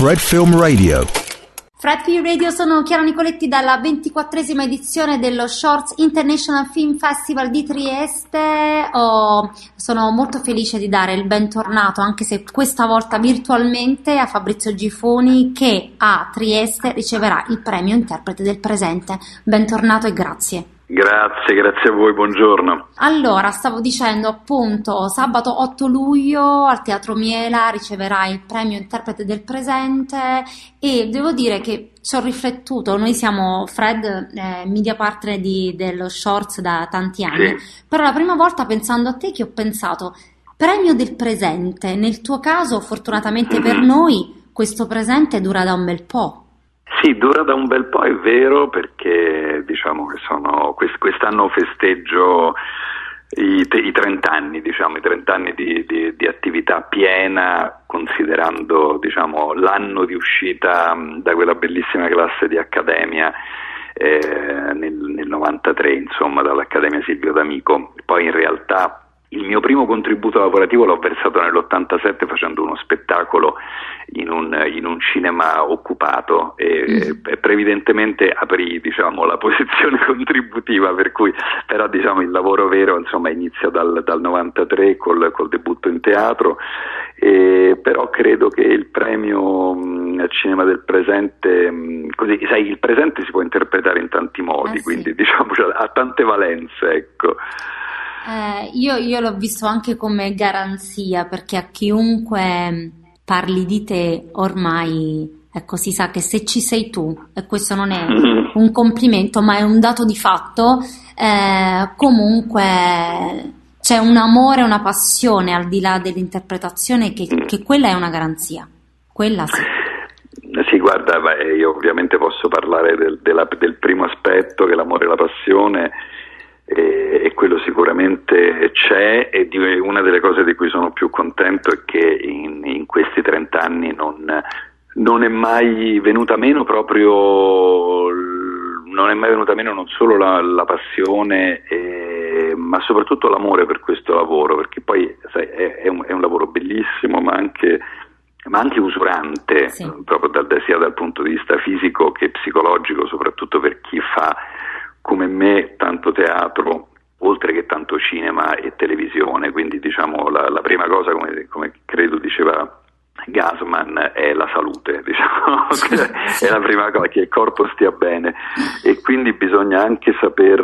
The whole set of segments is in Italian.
Fred Film Radio, sono Chiara Nicoletti dalla 24esima edizione dello Shorts International Film Festival di Trieste. Sono molto felice di dare il bentornato, anche se questa volta virtualmente, a Fabrizio Gifuni, che a Trieste riceverà il Premio Interprete del Presente. Bentornato e grazie. Grazie a voi, buongiorno. Allora, stavo dicendo appunto, sabato 8 luglio al Teatro Miela riceverà il Premio Interprete del Presente e devo dire che ci ho riflettuto. Noi siamo Fred, media partner dello Shorts da tanti anni, sì. Però la prima volta pensando a te che ho pensato, Premio del Presente, nel tuo caso fortunatamente per noi questo presente dura da un bel po'. Sì, dura da un bel po', è vero, perché diciamo che quest'anno festeggio i 30 anni, diciamo, i 30 anni di attività piena, considerando diciamo l'anno di uscita da quella bellissima classe di accademia nel 93, insomma, dall'Accademia Silvio D'Amico. Poi in realtà il mio primo contributo lavorativo l'ho versato nell'87 facendo uno spettacolo in un cinema occupato e previdentemente aprì, diciamo, la posizione contributiva, per cui però diciamo il lavoro vero, insomma, inizia dal 93 col debutto in teatro, e però credo che il premio cinema del presente, così sai, il presente si può interpretare in tanti modi, sì. Quindi diciamo ha tante valenze, ecco. Io l'ho visto anche come garanzia, perché a chiunque parli di te ormai, ecco, si sa che se ci sei tu, e questo non è un complimento ma è un dato di fatto, comunque c'è un amore, una passione al di là dell'interpretazione che quella è una garanzia, quella sì. Sì, guarda, io ovviamente posso parlare del primo aspetto, che è l'amore e la passione, e quello sicuramente c'è, e una delle cose di cui sono più contento è che in questi 30 anni non è mai venuta meno, non solo la passione ma soprattutto l'amore per questo lavoro, perché poi sai, è un lavoro bellissimo ma anche usurante, sì. Proprio sia dal punto di vista fisico che psicologico, soprattutto per chi fa come me tanto teatro oltre che tanto cinema e televisione. Quindi diciamo la prima cosa, come credo diceva Gassman, è la salute, diciamo, è la prima cosa, che il corpo stia bene, e quindi bisogna anche saper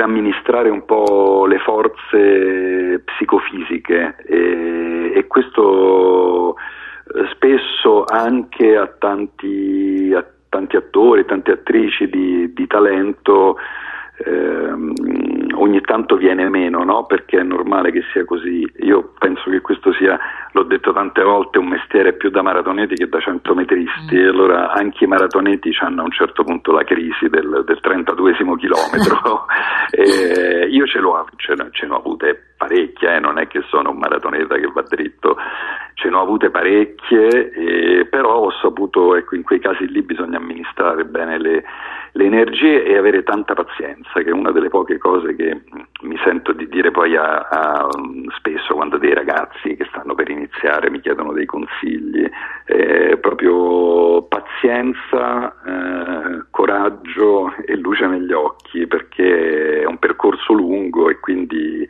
amministrare un po' le forze psicofisiche, e questo spesso anche a tanti attori, tante attrici di talento ogni tanto viene meno, no? Perché è normale che sia così. Io penso che questo sia, l'ho detto tante volte, un mestiere più da maratoneti che da centometristi, e allora anche i maratoneti hanno a un certo punto la crisi del 32esimo chilometro. Io ce l'ho avute parecchie, non è che sono un maratoneta che va dritto, ce ne ho avute parecchie, però ho saputo, ecco, in quei casi lì bisogna amministrare bene le energie e avere tanta pazienza, che è una delle poche cose che mi sento di dire poi spesso quando dei ragazzi che stanno per iniziare mi chiedono dei consigli, proprio pazienza, coraggio e luce negli occhi, perché è un percorso lungo, e quindi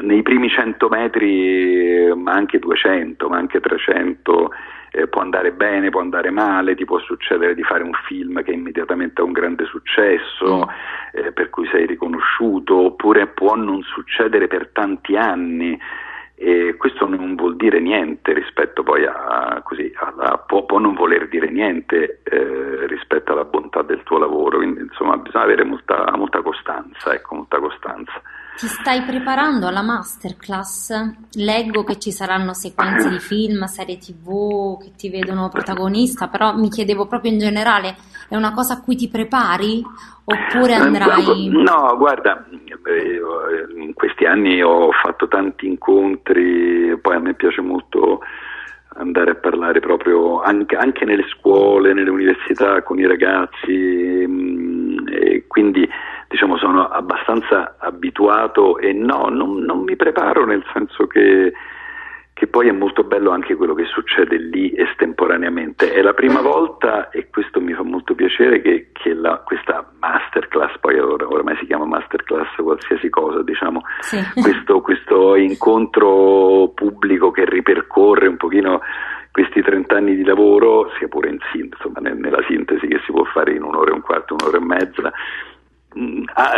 nei primi 100 metri, ma anche 200, ma anche 300, può andare bene, può andare male, ti può succedere di fare un film che immediatamente ha un grande successo, per cui sei riconosciuto, oppure può non succedere per tanti anni, e questo non vuol dire niente rispetto poi può non voler dire niente rispetto alla bontà del tuo lavoro. Quindi insomma bisogna avere molta costanza, ecco, molta costanza. Ti stai preparando alla masterclass? Leggo che ci saranno sequenze di film, serie TV che ti vedono protagonista, però mi chiedevo proprio in generale, è una cosa a cui ti prepari oppure andrai? No, guarda, in questi anni ho fatto tanti incontri, poi a me piace molto andare a parlare proprio anche nelle scuole, nelle università, con i ragazzi, e quindi diciamo sono abbastanza abituato, e no, non mi preparo, nel senso che che poi è molto bello anche quello che succede lì estemporaneamente. È la prima volta, e questo mi fa molto piacere, che questa masterclass, poi oramai si chiama masterclass qualsiasi cosa, diciamo, sì. questo incontro pubblico che ripercorre un pochino questi 30 anni di lavoro, sia pure nella sintesi che si può fare in un'ora e un quarto, un'ora e mezza.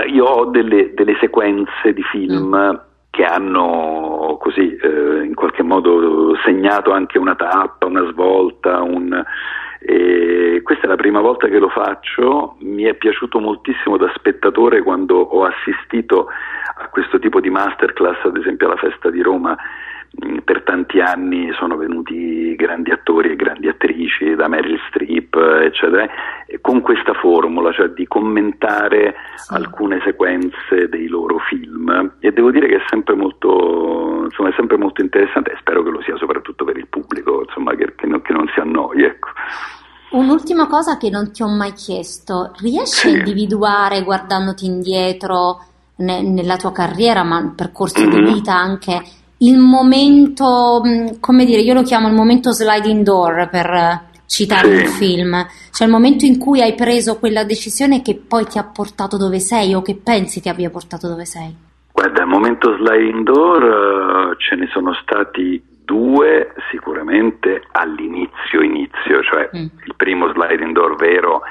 Io ho delle sequenze di film che hanno così in qualche modo segnato anche una tappa, una svolta, questa è la prima volta che lo faccio. Mi è piaciuto moltissimo da spettatore quando ho assistito a questo tipo di masterclass, ad esempio alla Festa di Roma. Per tanti anni sono venuti grandi attori e grandi attrici, da Meryl Streep eccetera, con questa formula, cioè di commentare alcune sequenze dei loro film, e devo dire che è sempre molto interessante, e spero che lo sia soprattutto per il pubblico, insomma, che non si annoi, ecco. Un'ultima cosa che non ti ho mai chiesto: riesci a individuare, guardandoti indietro nella tua carriera, ma nel percorso di vita anche, il momento, come dire, io lo chiamo il momento sliding door, per citare un film, cioè il momento in cui hai preso quella decisione che poi ti ha portato dove sei, o che pensi ti abbia portato dove sei? Guarda, il momento sliding door ce ne sono stati 2 sicuramente all'inizio, cioè il primo sliding door vero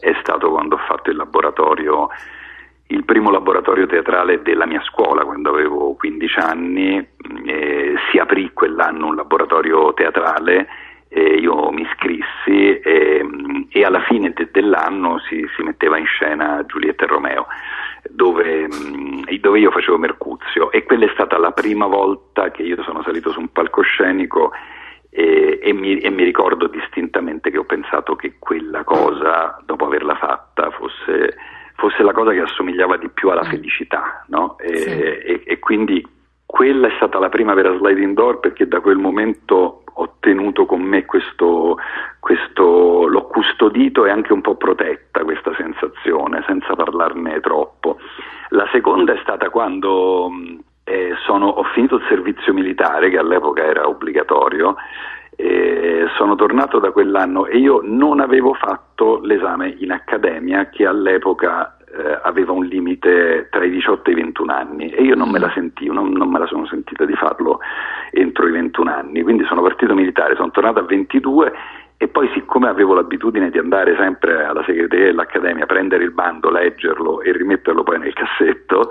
è stato quando ho fatto il primo laboratorio teatrale della mia scuola, quando avevo 15 anni, si aprì quell'anno un laboratorio teatrale, io mi iscrissi e alla fine dell'anno si metteva in scena Giulietta e Romeo, dove io facevo Mercuzio, e quella è stata la prima volta che io sono salito su un palcoscenico e mi ricordo distintamente che ho pensato che quella cosa, dopo averla fatta, fosse la cosa che assomigliava di più alla felicità, no? E quindi quella è stata la prima vera sliding door, perché da quel momento ho tenuto con me questo, l'ho custodito e anche un po' protetta questa sensazione, senza parlarne troppo. La seconda è stata quando ho finito il servizio militare, che all'epoca era obbligatorio, e sono tornato da quell'anno e io non avevo fatto l'esame in accademia, che all'epoca aveva un limite tra i 18 e i 21 anni, e io non me la sentivo, non me la sono sentita di farlo entro i 21 anni, quindi sono partito militare, sono tornato a 22, e poi, siccome avevo l'abitudine di andare sempre alla segreteria dell'accademia, prendere il bando, leggerlo e rimetterlo poi nel cassetto,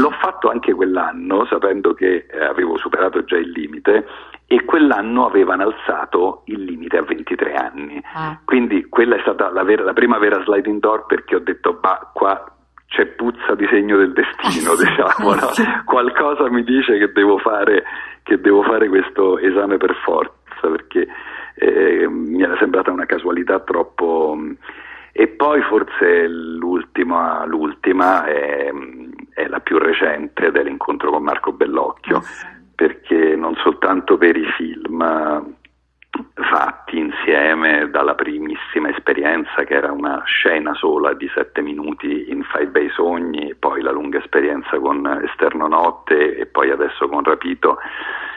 l'ho fatto anche quell'anno, sapendo che avevo superato già il limite, e quell'anno avevano alzato il limite a 23 anni. Quindi quella è stata la prima vera sliding door, perché ho detto, bah, qua c'è puzza di segno del destino, diciamo, no? Qualcosa mi dice che devo fare questo esame per forza, perché mi era sembrata una casualità troppo. E poi forse l'ultima è la più recente, ed è l'incontro con Marco Bellocchio, perché non soltanto per i film fatti insieme, dalla primissima esperienza, che era una scena sola di 7 minuti in Fai bei Sogni, poi la lunga esperienza con Esterno Notte e poi adesso con Rapito,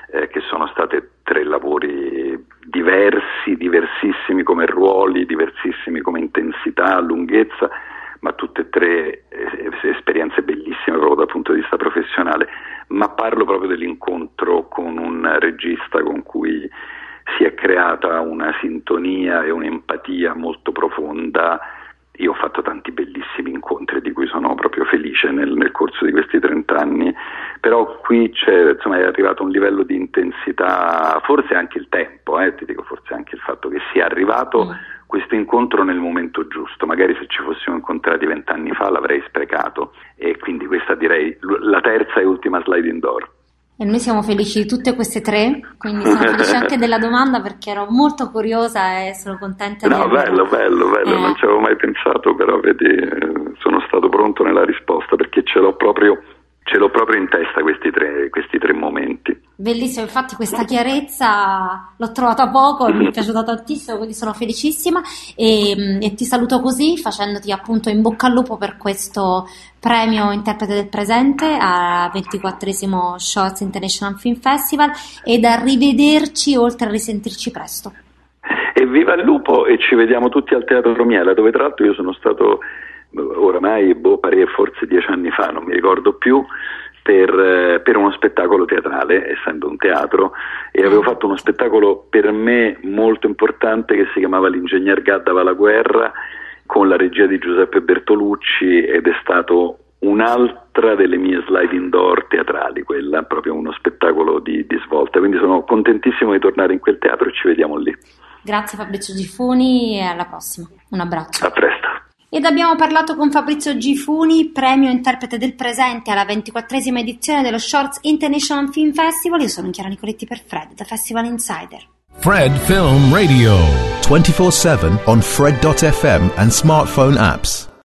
che sono state 3 lavori diversi, diversissimi come ruoli, diversissimi come intensità, lunghezza, ma tutte e 3 esperienze bellissime proprio dal punto di vista professionale. Ma parlo proprio dell'incontro con un regista con cui si è creata una sintonia e un'empatia molto profonda. Io ho fatto tanti bellissimi incontri di cui sono proprio felice nel corso di questi 30 anni, però qui è arrivato un livello di intensità, forse anche il tempo, ti dico, forse anche il fatto che sia arrivato questo incontro nel momento giusto. Magari se ci fossimo incontrati 20 anni fa l'avrei sprecato, e quindi questa direi la terza e ultima sliding door. E noi siamo felici di tutte queste 3, quindi sono felice anche della domanda, perché ero molto curiosa e sono contenta di averla. Bello, non ci avevo mai pensato, però vedi, sono stato pronto nella risposta, perché ce l'ho proprio in testa questi tre momenti. Bellissimo, infatti questa chiarezza l'ho trovata poco, mi è piaciuta tantissimo, quindi sono felicissima e ti saluto così, facendoti appunto in bocca al lupo per questo premio Interprete del Presente al 24esimo Shorts International Film Festival, ed a rivederci, oltre a risentirci presto. Evviva il lupo, e ci vediamo tutti al Teatro Miela, dove tra l'altro io sono stato oramai forse 10 anni fa, non mi ricordo più, per uno spettacolo teatrale, essendo un teatro, e avevo fatto uno spettacolo per me molto importante che si chiamava L'ingegner Gadda guerra, con la regia di Giuseppe Bertolucci, ed è stato un'altra delle mie slide indoor teatrali, quella proprio uno spettacolo di svolta, quindi sono contentissimo di tornare in quel teatro e ci vediamo lì. Grazie Fabrizio Gifuni e alla prossima, un abbraccio. A presto. Ed abbiamo parlato con Fabrizio Gifuni, premio Interprete del Presente alla 24esima edizione dello Shorts International Film Festival. Io sono Chiara Nicoletti per Fred, da Festival Insider. Fred Film Radio, 24/7 on Fred.fm and smartphone apps.